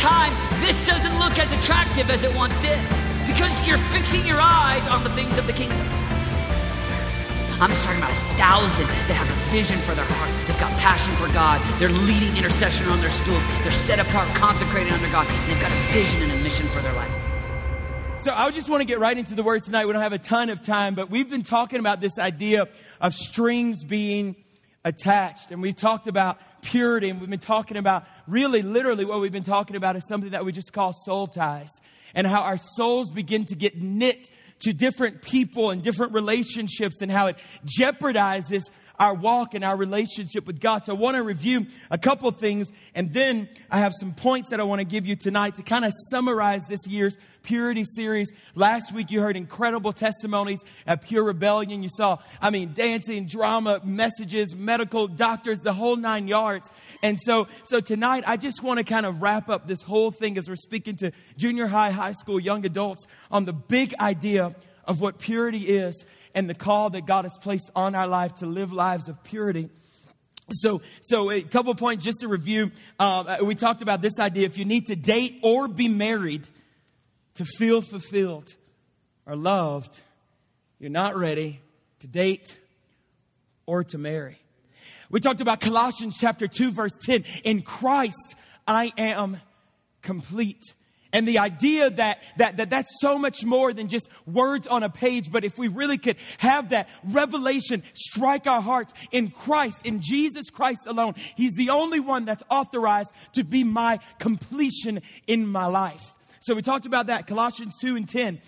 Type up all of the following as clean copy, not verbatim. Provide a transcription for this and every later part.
time, this doesn't look as attractive as it once did because you're fixing your eyes on the things of the kingdom. I'm just talking about 1,000 that have a vision for their heart. They've got passion for God. They're leading intercession on their schools. They're set apart, consecrated under God. And they've got a vision and a mission for their life. So I just want to get right into the word tonight. We don't have a ton of time, but we've been talking about this idea of strings being attached. And we've talked about purity. And we've been talking about really, literally what we've been talking about is something that we just call soul ties. And how our souls begin to get knit to different people and different relationships and how it jeopardizes our walk and our relationship with God. So I want to review a couple things, and then I have some points that I want to give you tonight to kind of summarize this year's purity series. Last week you heard incredible testimonies of pure rebellion. You saw, dancing, drama, messages, medical, doctors, the whole nine yards. And so tonight I just want to kind of wrap up this whole thing as we're speaking to junior high, high school, young adults on the big idea of what purity is and the call that God has placed on our life to live lives of purity. So a couple points just to review. We talked about this idea. If you need to date or be married to feel fulfilled or loved, you're not ready to date or to marry. We talked about Colossians chapter 2, verse 10. In Christ, I am complete. And the idea that's so much more than just words on a page. But if we really could have that revelation strike our hearts in Christ, in Jesus Christ alone, He's the only one that's authorized to be my completion in my life. So we talked about that, Colossians 2 and 10.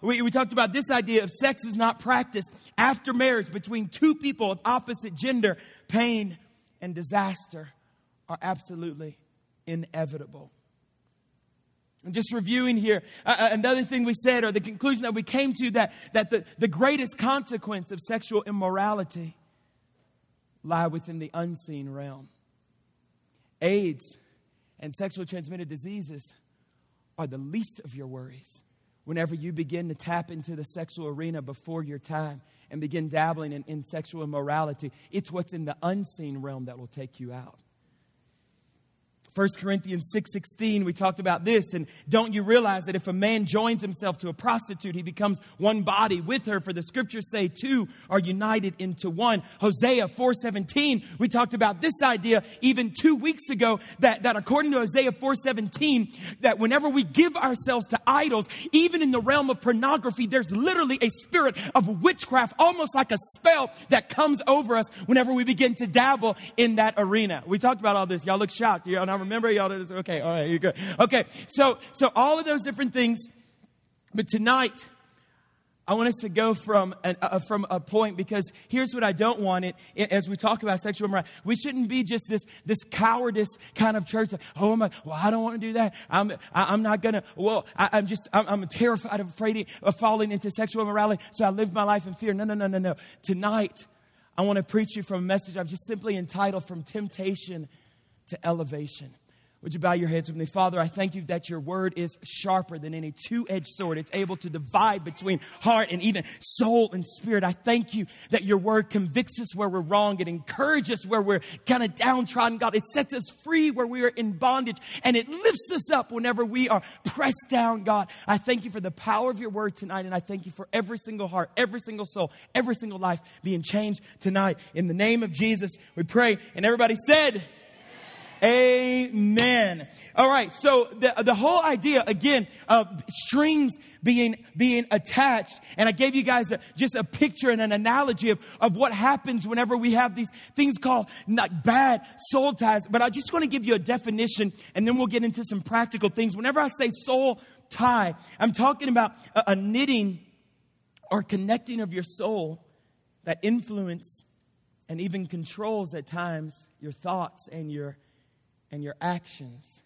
We talked about this idea of sex is not practiced after marriage between two people of opposite gender. Pain and disaster are absolutely inevitable. And just reviewing here, another thing we said, or the conclusion that we came to, that the greatest consequence of sexual immorality lie within the unseen realm. AIDS and sexually transmitted diseases are the least of your worries whenever you begin to tap into the sexual arena before your time and begin dabbling in sexual immorality. It's what's in the unseen realm that will take you out. 1 Corinthians 6:16, we talked about this. And don't you realize that if a man joins himself to a prostitute, he becomes one body with her? For the scriptures say two are united into one. Hosea 4:17, we talked about this idea even 2 weeks ago, that according to Hosea 4:17, that whenever we give ourselves to idols, even in the realm of pornography, there's literally a spirit of witchcraft, almost like a spell that comes over us whenever we begin to dabble in that arena. We talked about all this. Y'all look shocked. Remember, y'all did this. Okay, all right, you're good. Okay, so all of those different things. But tonight, I want us to go from a point, because here's what I don't want it as we talk about sexual immorality. We shouldn't be just this cowardice kind of church. Like, I don't want to do that. I'm not gonna. Well, I'm terrified, afraid of falling into sexual immorality. So I live my life in fear. No. Tonight, I want to preach you from a message I've just simply entitled "From Temptation to Elevation." Would you bow your heads with me? Father, I thank you that your word is sharper than any two-edged sword. It's able to divide between heart and even soul and spirit. I thank you that your word convicts us where we're wrong. It encourages us where we're kind of downtrodden, God. It sets us free where we are in bondage. And it lifts us up whenever we are pressed down, God. I thank you for the power of your word tonight. And I thank you for every single heart, every single soul, every single life being changed tonight. In the name of Jesus, we pray. And everybody said... Amen. All right. So the whole idea, again, of strings being attached. And I gave you guys just a picture and an analogy of what happens whenever we have these things called not bad soul ties. But I just want to give you a definition, and then we'll get into some practical things. Whenever I say soul tie, I'm talking about a knitting or connecting of your soul that influence and even controls at times your thoughts and your actions.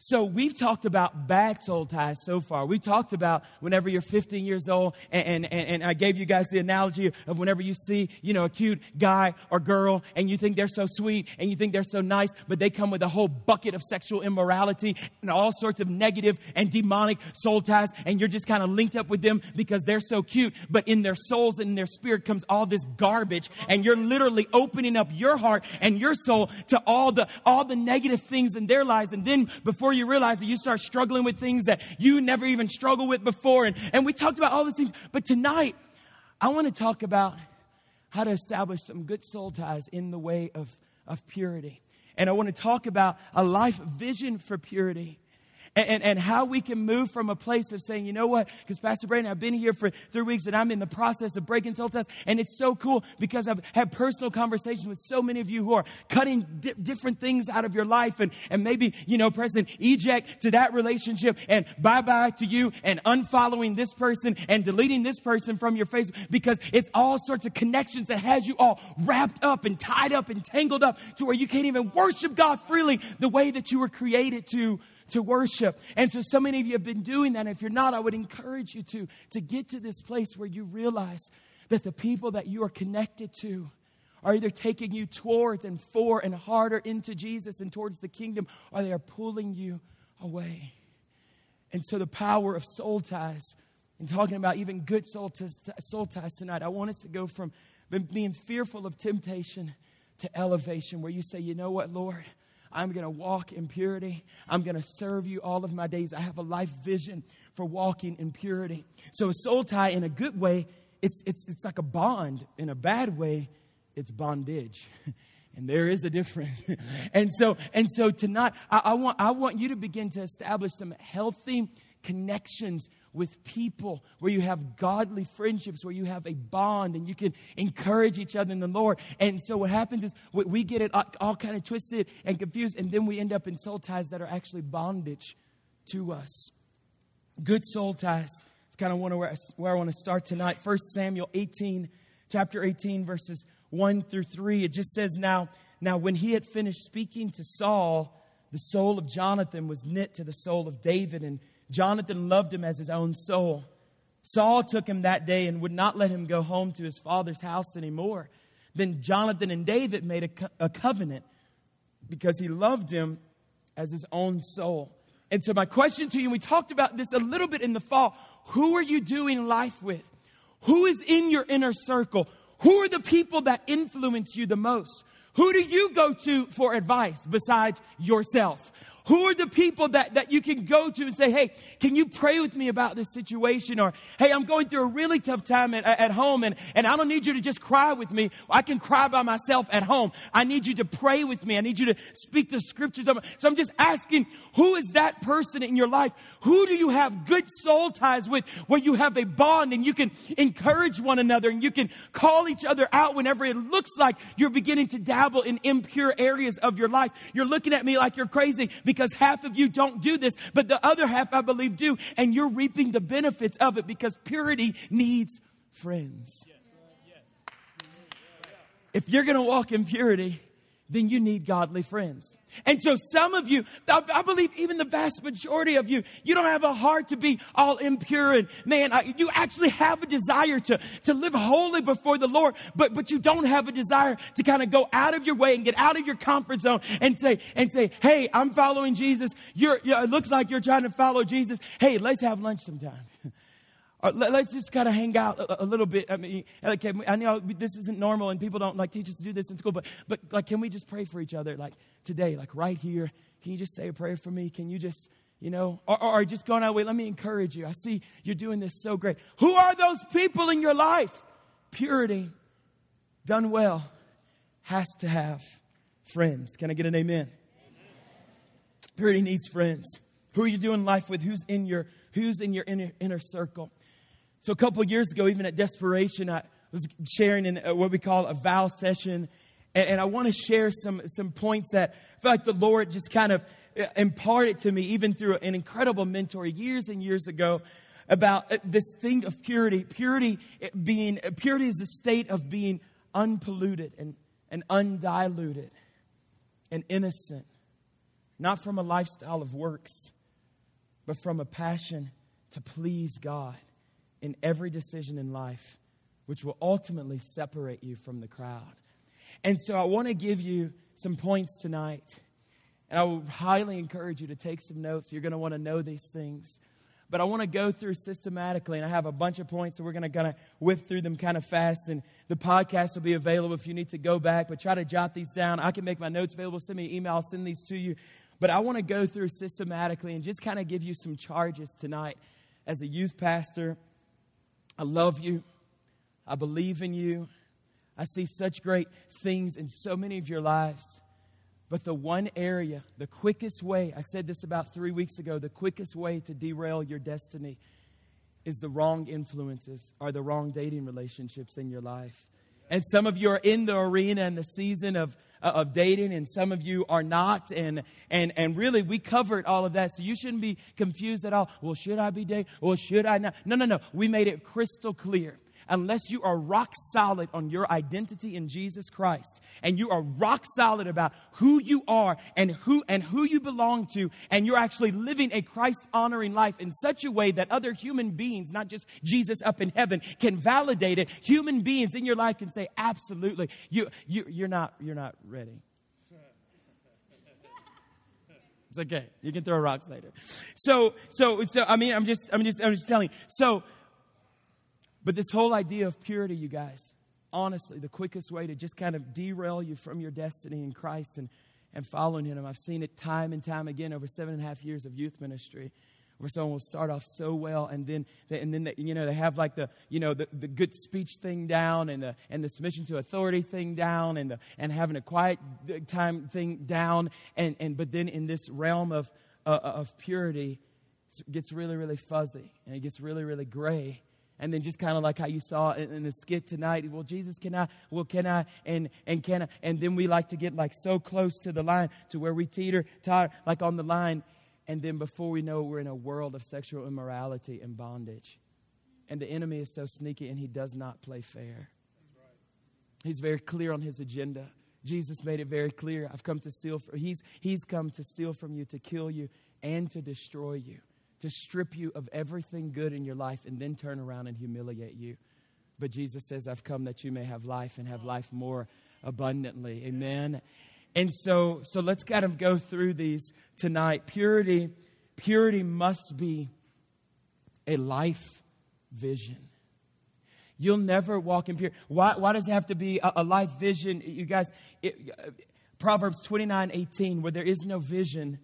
So we've talked about bad soul ties so far. We talked about whenever you're 15 years old, and I gave you guys the analogy of whenever you see, a cute guy or girl, and you think they're so sweet, and you think they're so nice, but they come with a whole bucket of sexual immorality and all sorts of negative and demonic soul ties, and you're just kind of linked up with them because they're so cute, but in their souls and in their spirit comes all this garbage, and you're literally opening up your heart and your soul to all the negative things in their lives, and then before you realize that you start struggling with things that you never even struggled with before. And we talked about all these things. But tonight, I want to talk about how to establish some good soul ties in the way of purity. And I want to talk about a life vision for purity. And how we can move from a place of saying, you know what? Because Pastor Brandon, I've been here for 3 weeks and I'm in the process of breaking soul ties. And it's so cool because I've had personal conversations with so many of you who are cutting different things out of your life. And maybe, pressing eject to that relationship and bye-bye to you and unfollowing this person and deleting this person from your Facebook, because it's all sorts of connections that has you all wrapped up and tied up and tangled up to where you can't even worship God freely the way that you were created to worship. And so many of you have been doing that. And if you're not, I would encourage you to get to this place where you realize that the people that you are connected to are either taking you towards and for and harder into Jesus and towards the kingdom, or they are pulling you away. And so the power of soul ties, and talking about even good soul ties tonight, I want us to go from being fearful of temptation to elevation, where you say, you know what, Lord? I'm going to walk in purity. I'm going to serve you all of my days. I have a life vision for walking in purity. So a soul tie in a good way, it's like a bond. In a bad way, it's bondage. And there is a difference. And so tonight, I want you to begin to establish some healthy connections with people where you have godly friendships, where you have a bond and you can encourage each other in the Lord. And so what happens is we get it all kind of twisted and confused, and then we end up in soul ties that are actually bondage to us. Good soul ties. It's kind of where I want to start tonight. 1 Samuel 18, chapter 18, verses 1 through 3. It just says, Now when he had finished speaking to Saul, the soul of Jonathan was knit to the soul of David, and Jonathan loved him as his own soul. Saul took him that day and would not let him go home to his father's house anymore. Then Jonathan and David made a covenant because he loved him as his own soul. And so my question to you, and we talked about this a little bit in the fall, who are you doing life with? Who is in your inner circle? Who are the people that influence you the most? Who do you go to for advice besides yourself? Who are the people that you can go to and say, hey, can you pray with me about this situation? Or, hey, I'm going through a really tough time at home, and I don't need you to just cry with me. I can cry by myself at home. I need you to pray with me. I need you to speak the scriptures. So I'm just asking, who is that person in your life? Who do you have good soul ties with, where you have a bond and you can encourage one another and you can call each other out whenever it looks like you're beginning to dabble in impure areas of your life? You're looking at me like you're crazy because half of you don't do this, but the other half, I believe, do. And you're reaping the benefits of it because purity needs friends. If you're going to walk in purity, then you need godly friends. And so some of you, I believe even the vast majority of you, you don't have a heart to be all impure. And man, you actually have a desire to live holy before the Lord, but you don't have a desire to kind of go out of your way and get out of your comfort zone and say, hey, I'm following Jesus. It looks like you're trying to follow Jesus. Hey, let's have lunch sometime. Let's just kind of hang out a little bit. I mean, okay, I know this isn't normal and people don't teach us to do this in school, but can we just pray for each other today, right here? Can you just say a prayer for me? Can you just, or just go on our way? Let me encourage you. I see you're doing this so great. Who are those people in your life? Purity, done well, has to have friends. Can I get an amen? Purity needs friends. Who are you doing life with? Who's in your inner circle? So a couple of years ago, even at Desperation, I was sharing in what we call a vow session. And I want to share some points that I feel like the Lord just kind of imparted to me, even through an incredible mentor years and years ago, about this thing of purity. Purity is a state of being unpolluted and undiluted and innocent Not from a lifestyle of works, but from a passion to please God in every decision in life, which will ultimately separate you from the crowd. And so I want to give you some points tonight. And I would highly encourage you to take some notes. You're going to want to know these things. But I want to go through systematically, and I have a bunch of points, so we're going to kind of whip through them kind of fast, and the podcast will be available if you need to go back, but try to jot these down. I can make my notes available. Send me an email. I'll send these to you. But I want to go through systematically and just kind of give you some charges tonight. As a youth pastor, I love you. I believe in you. I see such great things in so many of your lives. But the one area, the quickest way, I said this about 3 weeks ago, the quickest way to derail your destiny is the wrong influences or the wrong dating relationships in your life. And some of you are in the arena in the season of dating, and some of you are not. And really, we covered all of that. So you shouldn't be confused at all. Well, should I be dating? Well, should I not? No. We made it crystal clear. Unless you are rock solid on your identity in Jesus Christ, and you are rock solid about who you are and who you belong to, and you're actually living a Christ-honoring life in such a way that other human beings, not just Jesus up in heaven, can validate it. Human beings in your life can say, absolutely, you're not ready. It's okay. You can throw rocks later. So I mean, I'm just telling you. But this whole idea of purity, you guys, honestly, the quickest way to just kind of derail you from your destiny in Christ and following Him. I've seen it time and time again over 7.5 years of youth ministry, where someone will start off so well, and then they have like the good speech thing down, and the submission to authority thing down, and having a quiet time thing down, but then in this realm of purity, it gets really, really fuzzy, and it gets really, really gray. And then just kind of like how you saw in the skit tonight. Well, Jesus, can I? Well, can I? And can I? And then we like to get like so close to the line to where we totter like on the line. And then before we know it, we're in a world of sexual immorality and bondage. And the enemy is so sneaky, and he does not play fair. He's very clear on his agenda. Jesus made it very clear. I've come to steal. He's come to steal from you, to kill you, and to destroy you. To strip you of everything good in your life and then turn around and humiliate you. But Jesus says, I've come that you may have life and have life more abundantly. Amen. And so let's kind of go through these tonight. Purity must be a life vision. You'll never walk in purity. Why does it have to be a life vision? You guys, Proverbs 29:18, where there is no vision,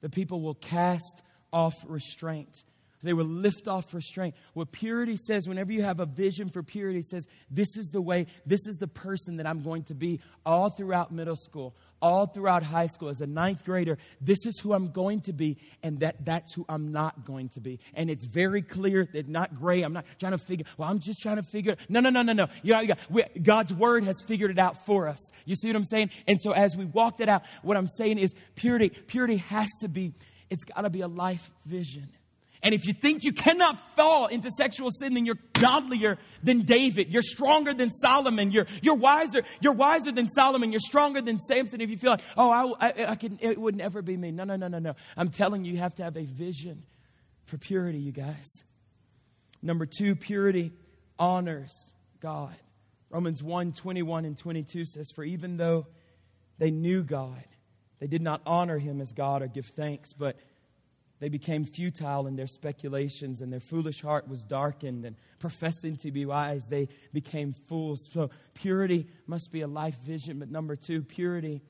the people will cast off restraint. They will lift off restraint. What purity says, whenever you have a vision for purity, it says, this is the way, this is the person that I'm going to be all throughout middle school, all throughout high school. As a ninth grader, this is who I'm going to be, and that's who I'm not going to be. And it's very clear that not gray. I'm not trying to figure. Well, I'm just trying to figure. No. God's word has figured it out for us. You see what I'm saying? And so as we walk that out, what I'm saying is purity has to be, it's got to be a life vision. And if you think you cannot fall into sexual sin, then you're godlier than David. You're stronger than Solomon. You're wiser than Solomon. You're stronger than Samson. If you feel like, it would never be me. No. I'm telling you, you have to have a vision for purity, you guys. Number two, purity honors God. Romans 1:21 and 22 says, for even though they knew God, they did not honor Him as God or give thanks, but they became futile in their speculations, and their foolish heart was darkened, and professing to be wise, they became fools. So purity must be a life vision. But number two, purity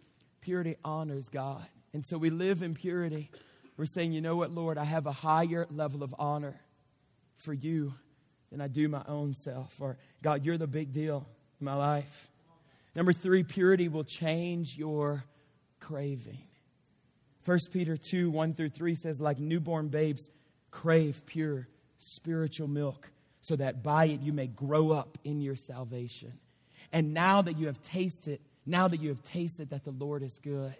honors God. And so we live in purity. We're saying, you know what, Lord, I have a higher level of honor for You than I do my own self. Or God, You're the big deal in my life. Number three, purity will change your craving. 1 Peter 2:1-3 says, like newborn babes, crave pure spiritual milk so that by it you may grow up in your salvation. And now that you have tasted that the Lord is good.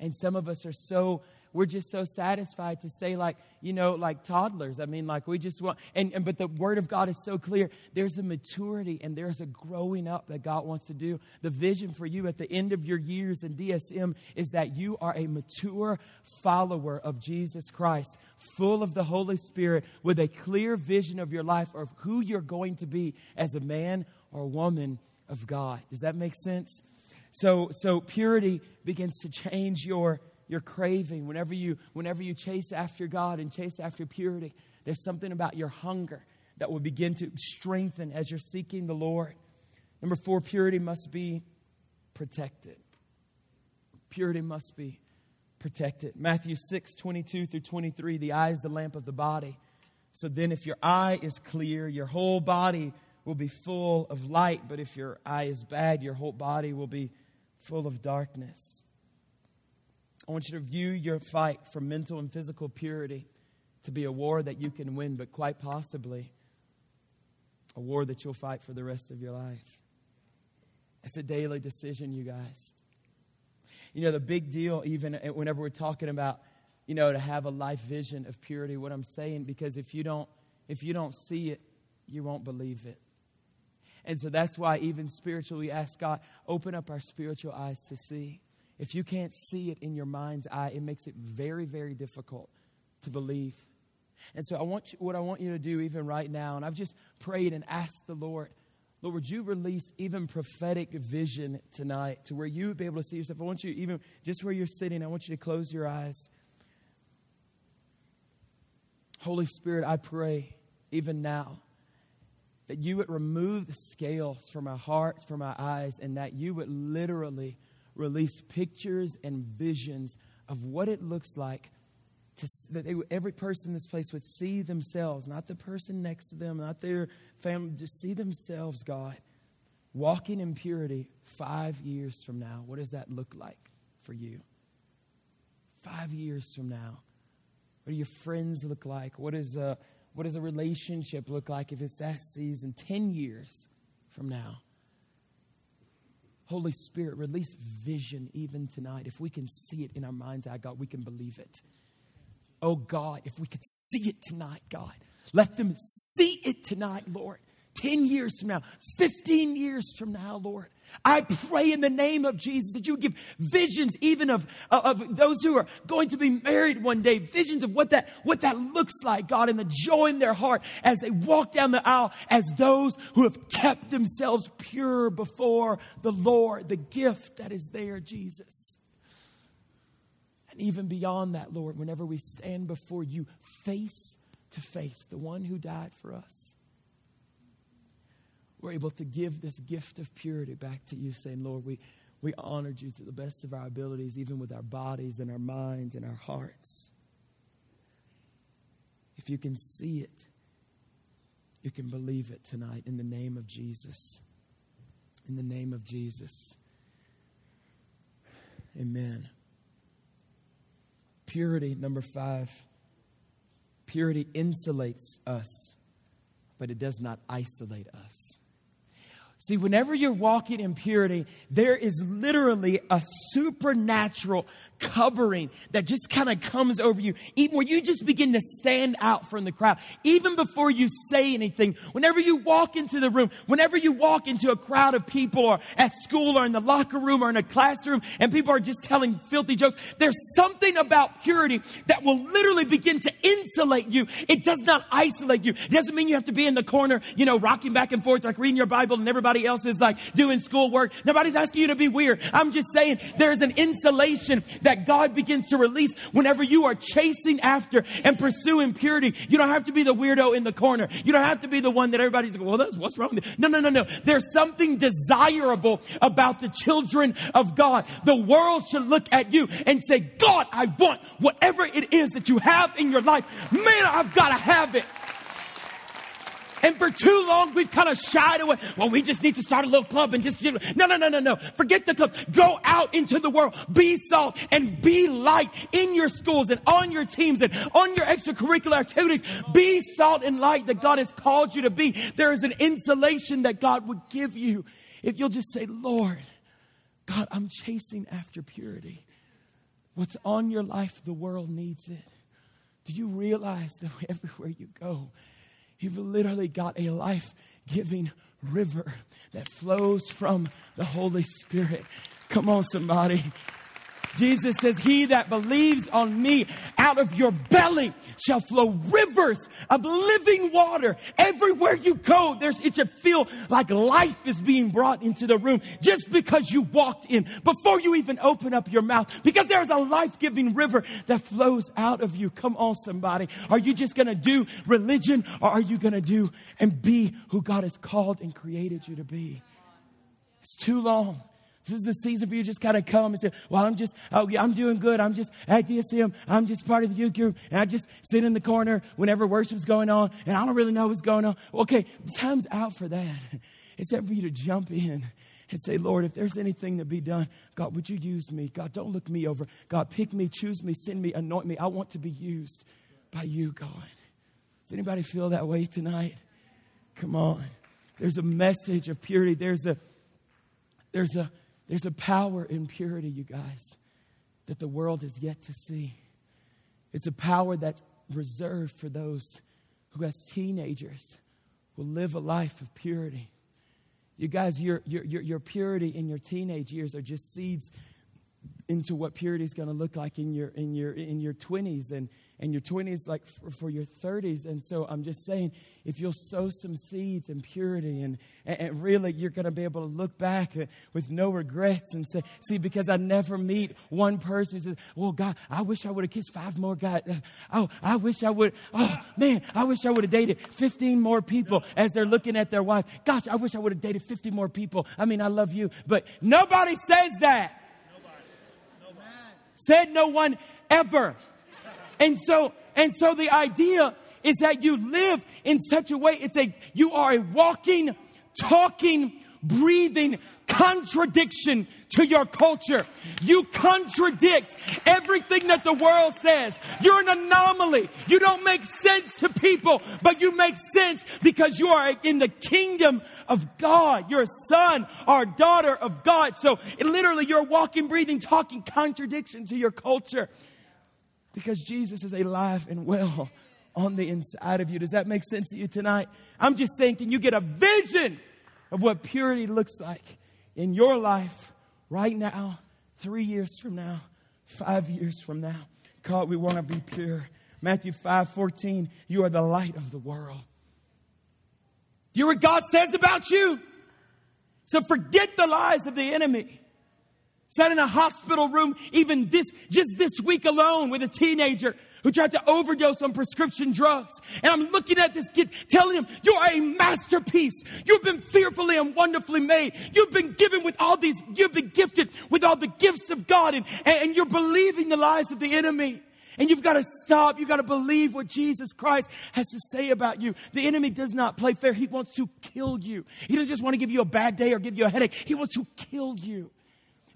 And some of us are so we're just so satisfied to say, like, you know, like toddlers. I mean, like, we just want, but the Word of God is so clear. There's a maturity and there's a growing up that God wants to do. The vision for you at the end of your years in DSM is that you are a mature follower of Jesus Christ, full of the Holy Spirit, with a clear vision of your life, of who you're going to be as a man or woman of God. Does that make sense? So purity begins to change your craving. Whenever you chase after God and chase after purity, there's something about your hunger that will begin to strengthen as you're seeking the Lord. Number 4, purity must be protected. Purity must be protected. Matthew 6:22-23, the eye is the lamp of the body. So then if your eye is clear, your whole body will be full of light. But if your eye is bad, your whole body will be full of darkness. I want you to view your fight for mental and physical purity to be a war that you can win, but quite possibly a war that you'll fight for the rest of your life. It's a daily decision, you guys. You know, the big deal, even whenever we're talking about, you know, to have a life vision of purity, what I'm saying, because if you don't see it, you won't believe it. And so that's why even spiritually we ask God, open up our spiritual eyes to see. If you can't see it in your mind's eye, it makes it very, very difficult to believe. And so what I want you to do even right now, and I've just prayed and asked the Lord, Lord, would you release even prophetic vision tonight to where you would be able to see yourself? I want you, even just where you're sitting, I want you to close your eyes. Holy Spirit, I pray even now that you would remove the scales from our hearts, from our eyes, and that you would literally release pictures and visions of what it looks like every person in this place would see themselves, not the person next to them, not their family, just see themselves, God, walking in purity 5 years from now. What does that look like for you? 5 years from now, what do your friends look like? What does a relationship look like if it's that season? 10 years from now. Holy Spirit, release vision even tonight. If we can see it in our mind's eye, God, we can believe it. Oh, God, if we could see it tonight, God, let them see it tonight, Lord. 10 years from now, 15 years from now, Lord. I pray in the name of Jesus that you give visions even of those who are going to be married one day, visions of what that looks like, God, and the joy in their heart as they walk down the aisle as those who have kept themselves pure before the Lord, the gift that is there, Jesus. And even beyond that, Lord, whenever we stand before you face to face, the one who died for us, we're able to give this gift of purity back to you, saying, Lord, we honored you to the best of our abilities, even with our bodies and our minds and our hearts. If you can see it, you can believe it tonight in the name of Jesus. In the name of Jesus. Amen. Purity, number 5. Purity insulates us, but it does not isolate us. See, whenever you're walking in purity, there is literally a supernatural covering that just kind of comes over you, even where you just begin to stand out from the crowd. Even before you say anything, whenever you walk into the room, whenever you walk into a crowd of people or at school or in the locker room or in a classroom and people are just telling filthy jokes, there's something about purity that will literally begin to insulate you. It does not isolate you. It doesn't mean you have to be in the corner, you know, rocking back and forth, like reading your Bible and everybody else is like doing schoolwork. Nobody's asking you to be weird. I'm just saying there's an insulation that God begins to release whenever you are chasing after and pursuing purity. You don't have to be the weirdo in the corner. You don't have to be the one that everybody's like, well, what's wrong with it? No. There's something desirable about the children of God. The world should look at you and say, God, I want whatever it is that you have in your life. Man, I've got to have it. And for too long, we've kind of shied away. Well, we just need to start a little club and just... No. Forget the club. Go out into the world. Be salt and be light in your schools and on your teams and on your extracurricular activities. Be salt and light that God has called you to be. There is an insulation that God would give you if you'll just say, Lord, God, I'm chasing after purity. What's on your life, the world needs it. Do you realize that everywhere you go, you've literally got a life-giving river that flows from the Holy Spirit? Come on, somebody. Jesus says, he that believes on me, out of your belly shall flow rivers of living water. Everywhere you go, it should feel like life is being brought into the room just because you walked in, before you even open up your mouth, because there's a life-giving river that flows out of you. Come on, somebody. Are you just going to do religion, or are you going to do and be who God has called and created you to be? It's too long. This is the season for you to just kind of come and say, well, I'm doing good. I'm just at DSM. I'm just part of the youth group. And I just sit in the corner whenever worship's going on. And I don't really know what's going on. Okay, time's out for that. It's time for you to jump in and say, Lord, if there's anything to be done, God, would you use me? God, don't look me over. God, pick me, choose me, send me, anoint me. I want to be used by you, God. Does anybody feel that way tonight? Come on. There's a message of purity. There's a power in purity, you guys, that the world is yet to see. It's a power that's reserved for those who, as teenagers, will live a life of purity. You guys, your purity in your teenage years are just seeds into what purity is going to look like in your 20s and your 20s, like for your 30s. And so I'm just saying, if you'll sow some seeds in purity and really, you're going to be able to look back with no regrets and say, see, because I never meet one person who says, well, God, I wish I would have kissed 5 more guys. Oh, I wish I would. Oh, man, I wish I would have dated 15 more people as they're looking at their wife. Gosh, I wish I would have dated 50 more people. I mean, I love you, but nobody says that. Said no one ever. And so the idea is that you live in such a way, you are a walking, talking, breathing contradiction to your culture. You contradict everything that the world says. You're an anomaly. You don't make sense to people, but you make sense because you are in the kingdom of God. You're a son or daughter of God. So literally you're walking, breathing, talking contradiction to your culture because Jesus is alive and well on the inside of you. Does that make sense to you tonight? I'm just saying, can you get a vision of what purity looks like in your life right now, 3 years from now, 5 years from now? God, we want to be pure. Matthew 5:14, you are the light of the world. Do you hear what God says about you? So forget the lies of the enemy. Sat in a hospital room even this week alone with a teenager who tried to overdose on prescription drugs. And I'm looking at this kid telling him, you are a masterpiece. You've been fearfully and wonderfully made. You've been gifted with all the gifts of God. And you're believing the lies of the enemy. And you've got to stop. You've got to believe what Jesus Christ has to say about you. The enemy does not play fair. He wants to kill you. He doesn't just want to give you a bad day or give you a headache. He wants to kill you.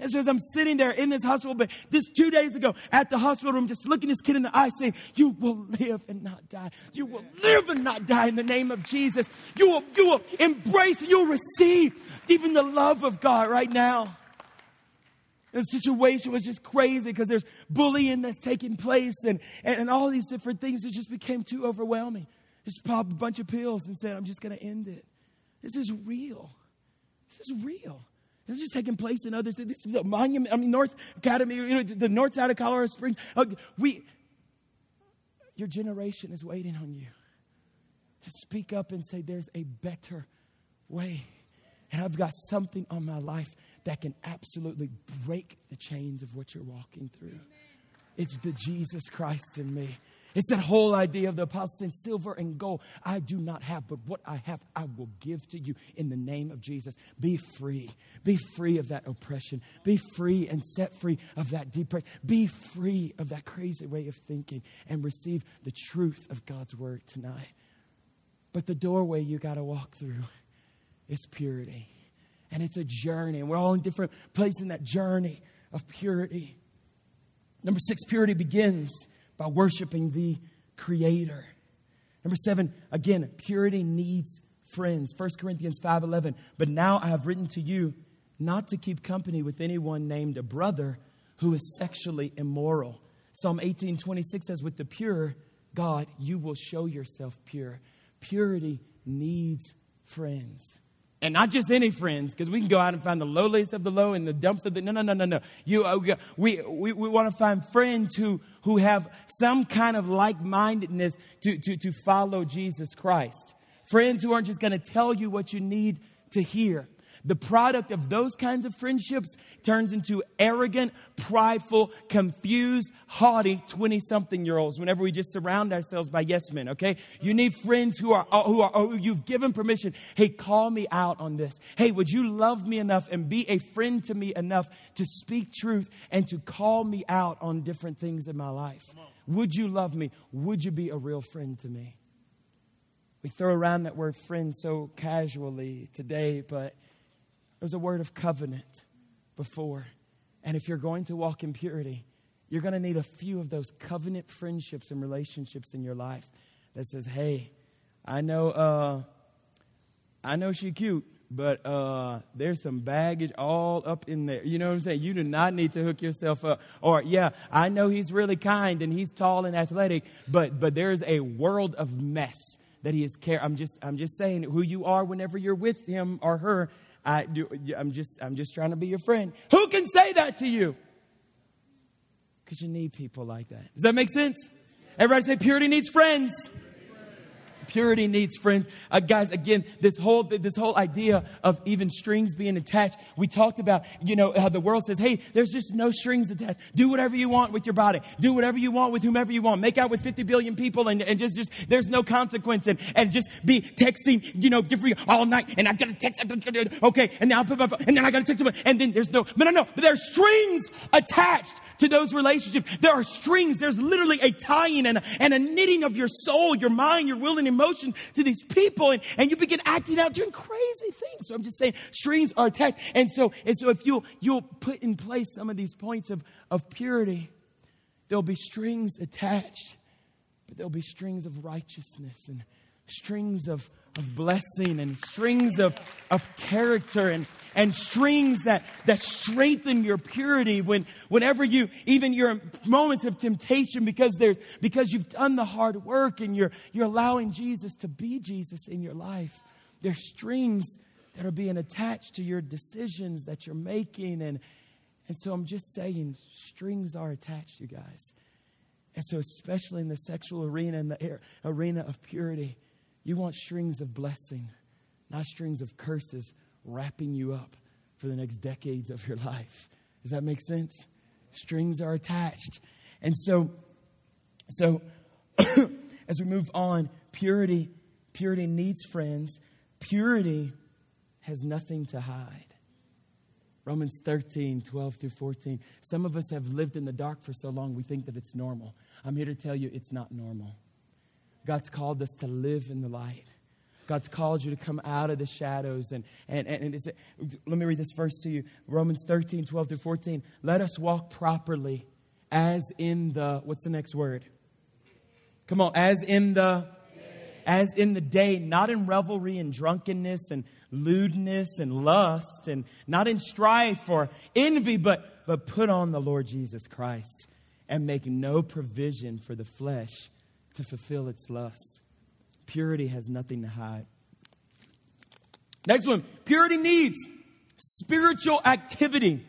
And so as I'm sitting there in this hospital bed, this 2 days ago at the hospital room, just looking this kid in the eye saying, you will live and not die. You will live and not die in the name of Jesus. You will embrace and you'll receive even the love of God right now. And the situation was just crazy because there's bullying that's taking place and all these different things that just became too overwhelming. Just popped a bunch of pills and said, I'm just going to end it. This is real. This is real. This is just taking place in other cities. This is a monument. I mean, North Academy, the north side of Colorado Springs. Your generation is waiting on you to speak up and say, there's a better way. And I've got something on my life that can absolutely break the chains of what you're walking through. Amen. It's the Jesus Christ in me. It's that whole idea of the apostle saying, silver and gold I do not have, but what I have I will give to you in the name of Jesus. Be free. Be free of that oppression. Be free and set free of that depression. Be free of that crazy way of thinking and receive the truth of God's word tonight. But the doorway you got to walk through is purity. And it's a journey. And we're all in different places in that journey of purity. Number 6, purity begins by worshiping the Creator. Number 7, again, purity needs friends. 1 Corinthians 5:11. But now I have written to you not to keep company with anyone named a brother who is sexually immoral. Psalm 18:26 says, with the pure, God, you will show yourself pure. Purity needs friends. And not just any friends, because we can go out and find the lowliest of the low and the dumps of the... No. We want to find friends who have some kind of like-mindedness to follow Jesus Christ. Friends who aren't just going to tell you what you need to hear. The product of those kinds of friendships turns into arrogant, prideful, confused, haughty 20-something-year-olds whenever we just surround ourselves by yes men, okay? You need friends who you've given permission. Hey, call me out on this. Hey, would you love me enough and be a friend to me enough to speak truth and to call me out on different things in my life? Would you love me? Would you be a real friend to me? We throw around that word friend so casually today, but there's a word of covenant before. And if you're going to walk in purity, you're going to need a few of those covenant friendships and relationships in your life that says, hey, I know she cute, but there's some baggage all up in there. You know what I'm saying? You do not need to hook yourself up. Or, yeah, I know he's really kind and he's tall and athletic, but there is a world of mess that he is carrying. I'm just saying who you are whenever you're with him or her. I'm just trying to be your friend. Who can say that to you? Because you need people like that. Does that make sense? Everybody say purity needs friends. Purity needs friends. Guys, again, this whole idea of even strings being attached. We talked about, how the world says, hey, there's just no strings attached. Do whatever you want with your body. Do whatever you want with whomever you want. Make out with 50 billion people and just there's no consequence. And just be texting, different all night. And I've got to text. Okay. And now I'll put my phone. And then I got to text someone. And then there's no. No. But there's strings attached to those relationships. There are strings. There's literally a tying and a knitting of your soul, your mind, your will, and emotion to these people, and you begin acting out, doing crazy things. So I'm just saying, strings are attached. And so if you'll put in place some of these points of purity, there'll be strings attached, but there'll be strings of righteousness and strings of blessing and strings of character and strings that strengthen your purity whenever you, even your moments of temptation, because you've done the hard work and you're allowing Jesus to be Jesus in your life. There's strings that are being attached to your decisions that you're making. And so I'm just saying, strings are attached, you guys. And so especially in the sexual arena, in the arena of purity, you want strings of blessing, not strings of curses wrapping you up for the next decades of your life. Does that make sense? Strings are attached. And so as we move on, purity needs friends. Purity has nothing to hide. Romans 13:12-14. Some of us have lived in the dark for so long, we think that it's normal. I'm here to tell you it's not normal. God's called us to live in the light. God's called you to come out of the shadows. Let me read this verse to you. Romans 13:12-14. Let us walk properly as in the, what's the next word? Come on, as in the day, not in revelry and drunkenness and lewdness and lust, and not in strife or envy, but put on the Lord Jesus Christ and make no provision for the flesh to fulfill its lust. Purity has nothing to hide. Next one. Purity needs spiritual activity.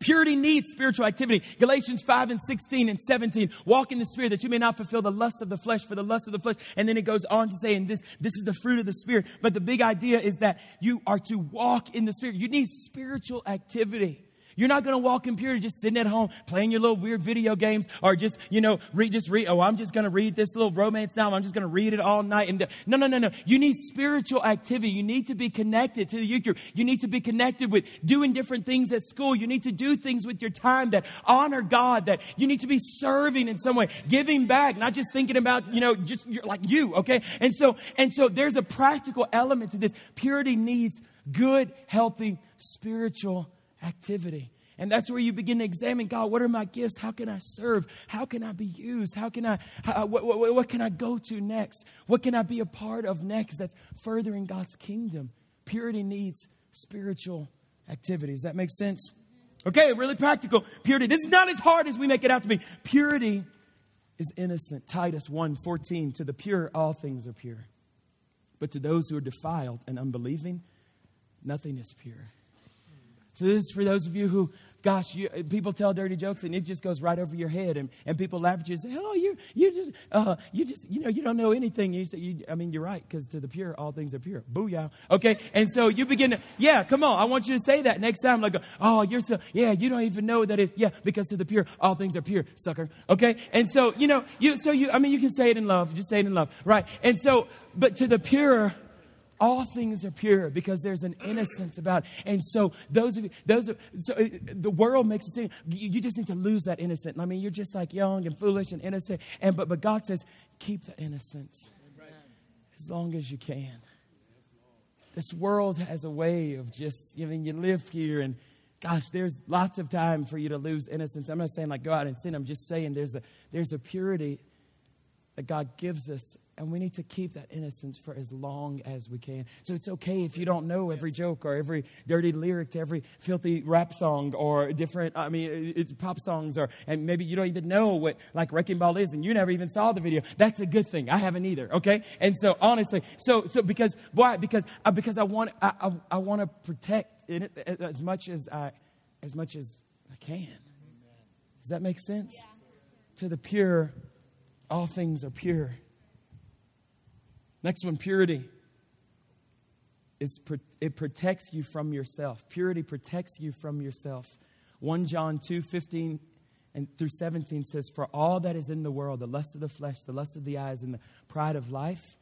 Purity needs spiritual activity. Galatians 5:16-17. Walk in the Spirit that you may not fulfill the lust of the flesh, for the lust of the flesh. And then it goes on to say, and this is the fruit of the Spirit. But the big idea is that you are to walk in the Spirit. You need spiritual activity. You're not going to walk in purity just sitting at home playing your little weird video games or just, read. Oh, I'm just going to read this little romance novel. I'm just going to read it all night. And no. You need spiritual activity. You need to be connected to the youth group. You need to be connected with doing different things at school. You need to do things with your time that honor God, that you need to be serving in some way, giving back, not just thinking about, just like you. Okay. And so there's a practical element to this. Purity needs good, healthy, spiritual activity. And that's where you begin to examine, God, what are my gifts? How can I serve? How can I be used? What can I go to next? What can I be a part of next that's furthering God's kingdom? Purity needs spiritual activity. Does that make sense? Okay, really practical. Purity. This is not as hard as we make it out to be. Purity is innocent. Titus 1:14, to the pure, all things are pure. But to those who are defiled and unbelieving, nothing is pure. So this is for those of you who, gosh, people tell dirty jokes and it just goes right over your head. And people laugh at you and say, oh, you you don't know anything. You say, you're right, because to the pure, all things are pure. Booyah. Okay. And so you begin to, come on. I want you to say that next time. Like, oh, you're so, you don't even know that it's, because to the pure, all things are pure, sucker. Okay. And so, you can say it in love. Just say it in love. Right. And so, but to the pure, all things are pure, because there's an innocence about it. And so the world makes it seem you just need to lose that innocence. I mean, you're just like young and foolish and innocent. And but God says, keep the innocence as long as you can. This world has a way of just, you live here and gosh, there's lots of time for you to lose innocence. I'm not saying like go out and sin. I'm just saying there's a purity that God gives us. And we need to keep that innocence for as long as we can. So it's okay if you don't know every joke or every dirty lyric to every filthy rap song or different, it's pop songs and maybe you don't even know what like Wrecking Ball is and you never even saw the video. That's a good thing. I haven't either. Okay. And so honestly, so because why? Because I want to protect it as much as I can. Does that make sense? Yeah. To the pure, all things are pure. Next one, purity. It protects you from yourself. Purity protects you from yourself. 1 John 2:15 and through 17 says, for all that is in the world, the lust of the flesh, the lust of the eyes, and the pride of life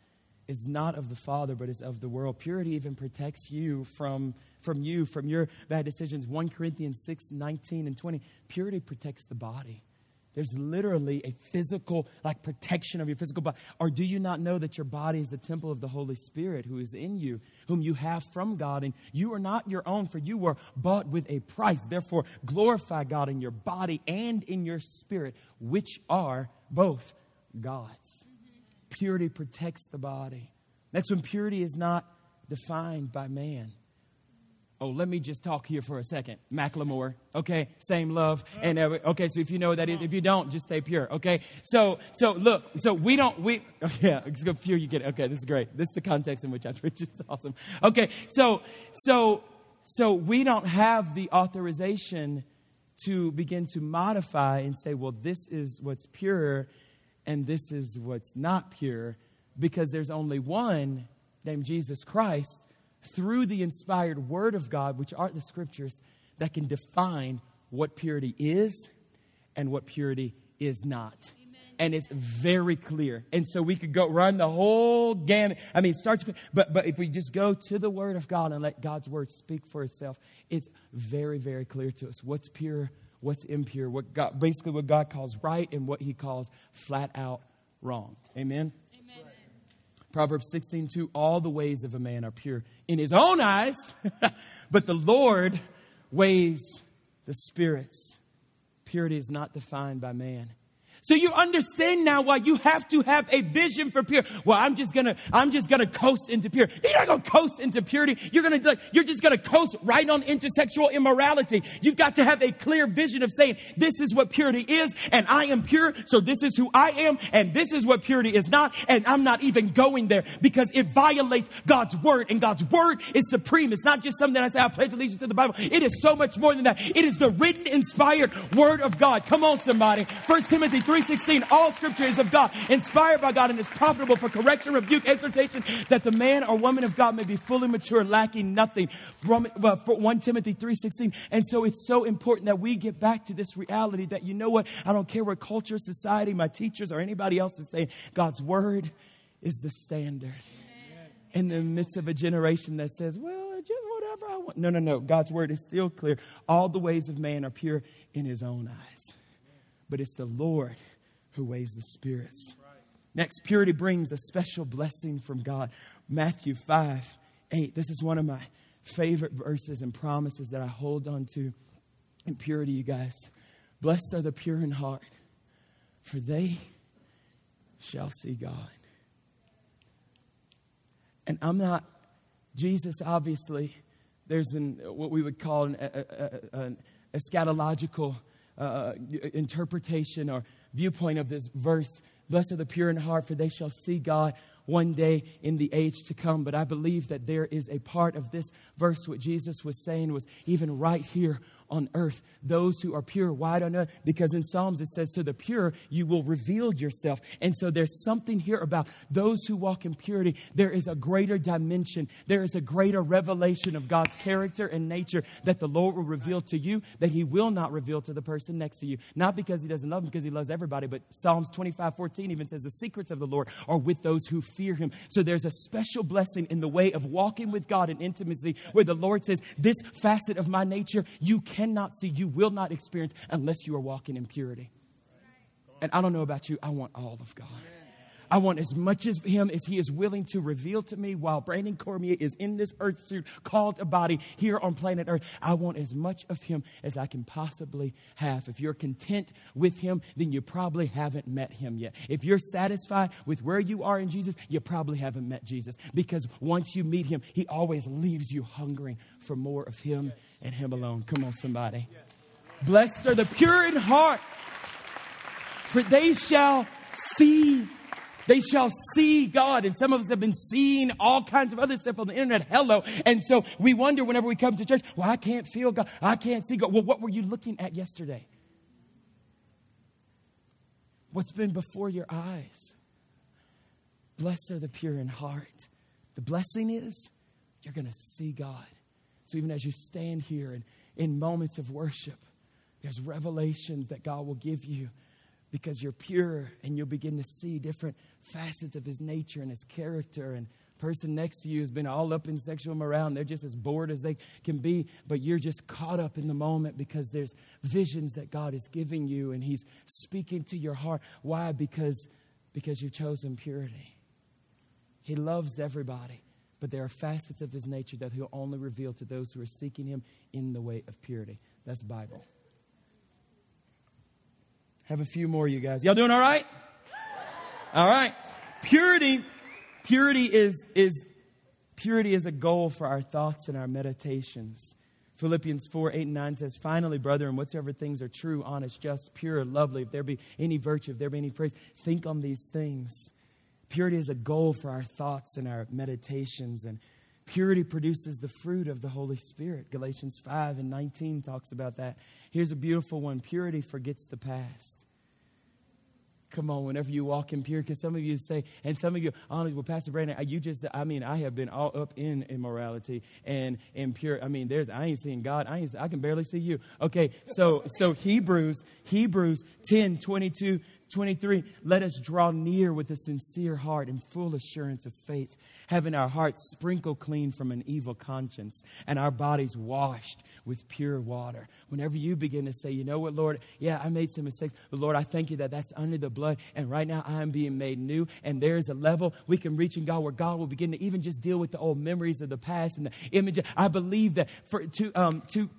is not of the Father, but is of the world. Purity even protects you from your bad decisions. 1 Corinthians 6:19 and 20. Purity protects the body. There's literally a physical, like protection of your physical body. Or do you not know that your body is the temple of the Holy Spirit who is in you, whom you have from God? And you are not your own, for you were bought with a price. Therefore, glorify God in your body and in your spirit, which are both God's. Purity protects the body. That's when purity is not defined by man. Oh, let me just talk here for a second. Macklemore, okay? Same love. And okay, so if you know what that is, if you don't, just stay pure, okay? So look, so it's good pure you get it. Okay, this is great. This is the context in which I preach. It's awesome. Okay, so we don't have the authorization to begin to modify and say, well, this is what's pure and this is what's not pure, because there's only one named Jesus Christ, through the inspired word of God, which are the scriptures, that can define what purity is and what purity is not. Amen. And it's very clear. And so we could go run the whole gamut. It starts, but if we just go to the word of God and let God's word speak for itself, it's very, very clear to us what's pure, what's impure, what God calls right and what he calls flat out wrong. Amen. Proverbs 16:2, all the ways of a man are pure in his own eyes, but the Lord weighs the spirits. Purity is not defined by man. So you understand now why you have to have a vision for pure. Well, I'm just gonna coast into pure. You're not gonna coast into purity. You're just gonna coast right on into sexual immorality. You've got to have a clear vision of saying, this is what purity is, and I am pure, so this is who I am, and this is what purity is not, and I'm not even going there because it violates God's word, and God's word is supreme. It's not just something that I say I pledge allegiance to the Bible. It is so much more than that. It is the written, inspired word of God. Come on, somebody. 1 Timothy 3:16, all scripture is of God, inspired by God, and is profitable for correction, rebuke, exhortation, that the man or woman of God may be fully mature, lacking nothing. 1 Timothy 3:16. And so it's so important that we get back to this reality that, you know what, I don't care what culture, society, my teachers, or anybody else is saying, God's word is the standard. Amen. In the midst of a generation that says, well, just whatever I want. No. God's word is still clear. All the ways of man are pure in his own eyes. But it's the Lord who weighs the spirits. Right. Next, purity brings a special blessing from God. Matthew 5:8. This is one of my favorite verses and promises that I hold on to in purity, you guys. Blessed are the pure in heart, for they shall see God. And Jesus, obviously, there's what we would call an eschatological interpretation or viewpoint of this verse. Blessed are the pure in heart, for they shall see God one day in the age to come. But I believe that there is a part of this verse what Jesus was saying was even right here on earth. Those who are pure, why don't know? Because in Psalms it says, to the pure you will reveal yourself. And so there's something here about those who walk in purity. There is a greater dimension. There is a greater revelation of God's character and nature that the Lord will reveal to you that He will not reveal to the person next to you. Not because He doesn't love them, because He loves everybody. But Psalms 25:14 even says the secrets of the Lord are with those who fear Him. So there's a special blessing in the way of walking with God in intimacy where the Lord says, this facet of my nature you cannot see, you will not experience unless you are walking in purity. And I don't know about you, I want all of God. I want as much of Him as He is willing to reveal to me while Brandon Cormier is in this earth suit called a body here on planet Earth. I want as much of Him as I can possibly have. If you're content with Him, then you probably haven't met Him yet. If you're satisfied with where you are in Jesus, you probably haven't met Jesus. Because once you meet Him, He always leaves you hungering for more of Him and Him alone. Come on, somebody. Blessed are the pure in heart, for they shall see God. They shall see God. And some of us have been seeing all kinds of other stuff on the internet. Hello. And so we wonder whenever we come to church, well, I can't feel God. I can't see God. Well, what were you looking at yesterday? What's been before your eyes? Blessed are the pure in heart. The blessing is you're going to see God. So even as you stand here and in moments of worship, there's revelations that God will give you. Because you're pure and you'll begin to see different facets of His nature and His character. And the person next to you has been all up in sexual morality. They're just as bored as they can be. But you're just caught up in the moment because there's visions that God is giving you. And He's speaking to your heart. Why? Because you've chosen purity. He loves everybody. But there are facets of His nature that He'll only reveal to those who are seeking Him in the way of purity. That's Bible. Have a few more, you guys. Y'all doing all right? All right. Purity is a goal for our thoughts and our meditations. Philippians 4:8-9 says, finally, brethren, whatsoever things are true, honest, just, pure, lovely, if there be any virtue, if there be any praise, think on these things. Purity is a goal for our thoughts and our meditations. And purity produces the fruit of the Holy Spirit. Galatians 5:19 talks about that. Here's a beautiful one. Purity forgets the past. Come on, whenever you walk in purity, because some of you say, and some of you, honestly, well, Pastor Brandon, I have been all up in immorality and impure. I ain't seeing God. I can barely see you. Okay, so Hebrews 10:22-23, let us draw near with a sincere heart and full assurance of faith, having our hearts sprinkled clean from an evil conscience and our bodies washed with pure water. Whenever you begin to say, you know what, Lord, yeah, I made some mistakes, but Lord, I thank you that that's under the blood. And right now I am being made new. And there's a level we can reach in God where God will begin to even just deal with the old memories of the past and the image. I believe that for 2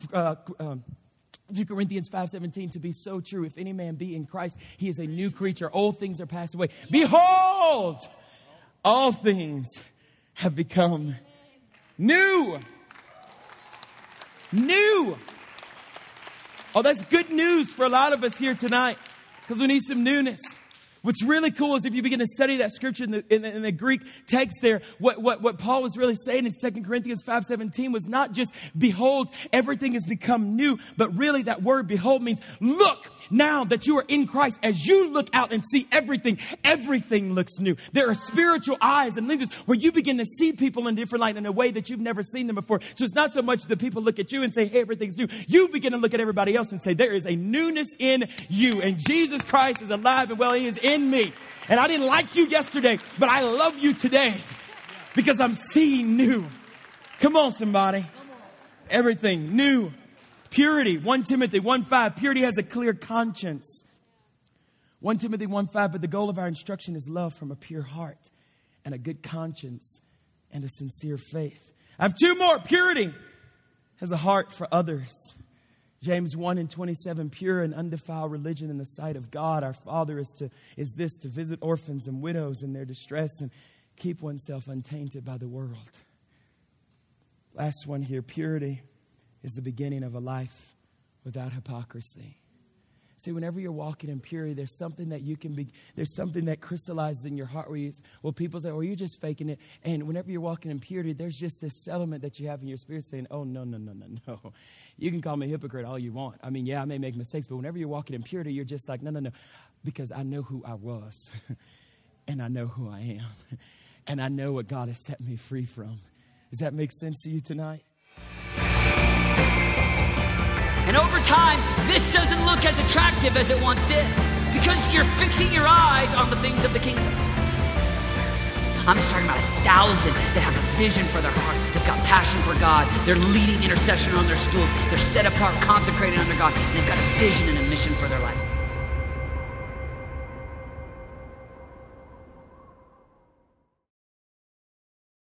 Corinthians 5:17 to be so true. If any man be in Christ, he is a new creature. Old things are passed away. Behold, all things have become new. New. Oh, that's good news for a lot of us here tonight because we need some newness. What's really cool is if you begin to study that scripture in the Greek text there, what Paul was really saying in 2 Corinthians 5:17 was not just, behold, everything has become new, but really that word behold means look now that you are in Christ. As you look out and see everything looks new. There are spiritual eyes and lenses where you begin to see people in a different light in a way that you've never seen them before. So it's not so much that people look at you and say, hey, everything's new. You begin to look at everybody else and say, there is a newness in you. And Jesus Christ is alive and well, He is in me. And I didn't like you yesterday, but I love you today because I'm seeing new. Come on, somebody. Everything new. Purity. 1 Timothy 1:5. Purity has a clear conscience. 1 Timothy 1:5. But the goal of our instruction is love from a pure heart and a good conscience and a sincere faith. I have two more. Purity has a heart for others. James 1:27, pure and undefiled religion in the sight of God, our Father, is to visit orphans and widows in their distress and keep oneself untainted by the world. Last one here, purity is the beginning of a life without hypocrisy. See, whenever you're walking in purity, there's something that you can be, there's something that crystallizes in your heart where you, well, people say, well, you're just faking it. And whenever you're walking in purity, there's just this element that you have in your spirit saying, oh, no. You can call me a hypocrite all you want. I mean, yeah, I may make mistakes, but whenever you're walking in purity, you're just like, no, because I know who I was and I know who I am and I know what God has set me free from. Does that make sense to you tonight? And over time, this doesn't look as attractive as it once did because you're fixing your eyes on the things of the kingdom. I'm just talking about 1,000 that have a vision for their heart. They've got passion for God. They're leading intercession on their schools. They're set apart, consecrated under God. And they've got a vision and a mission for their life.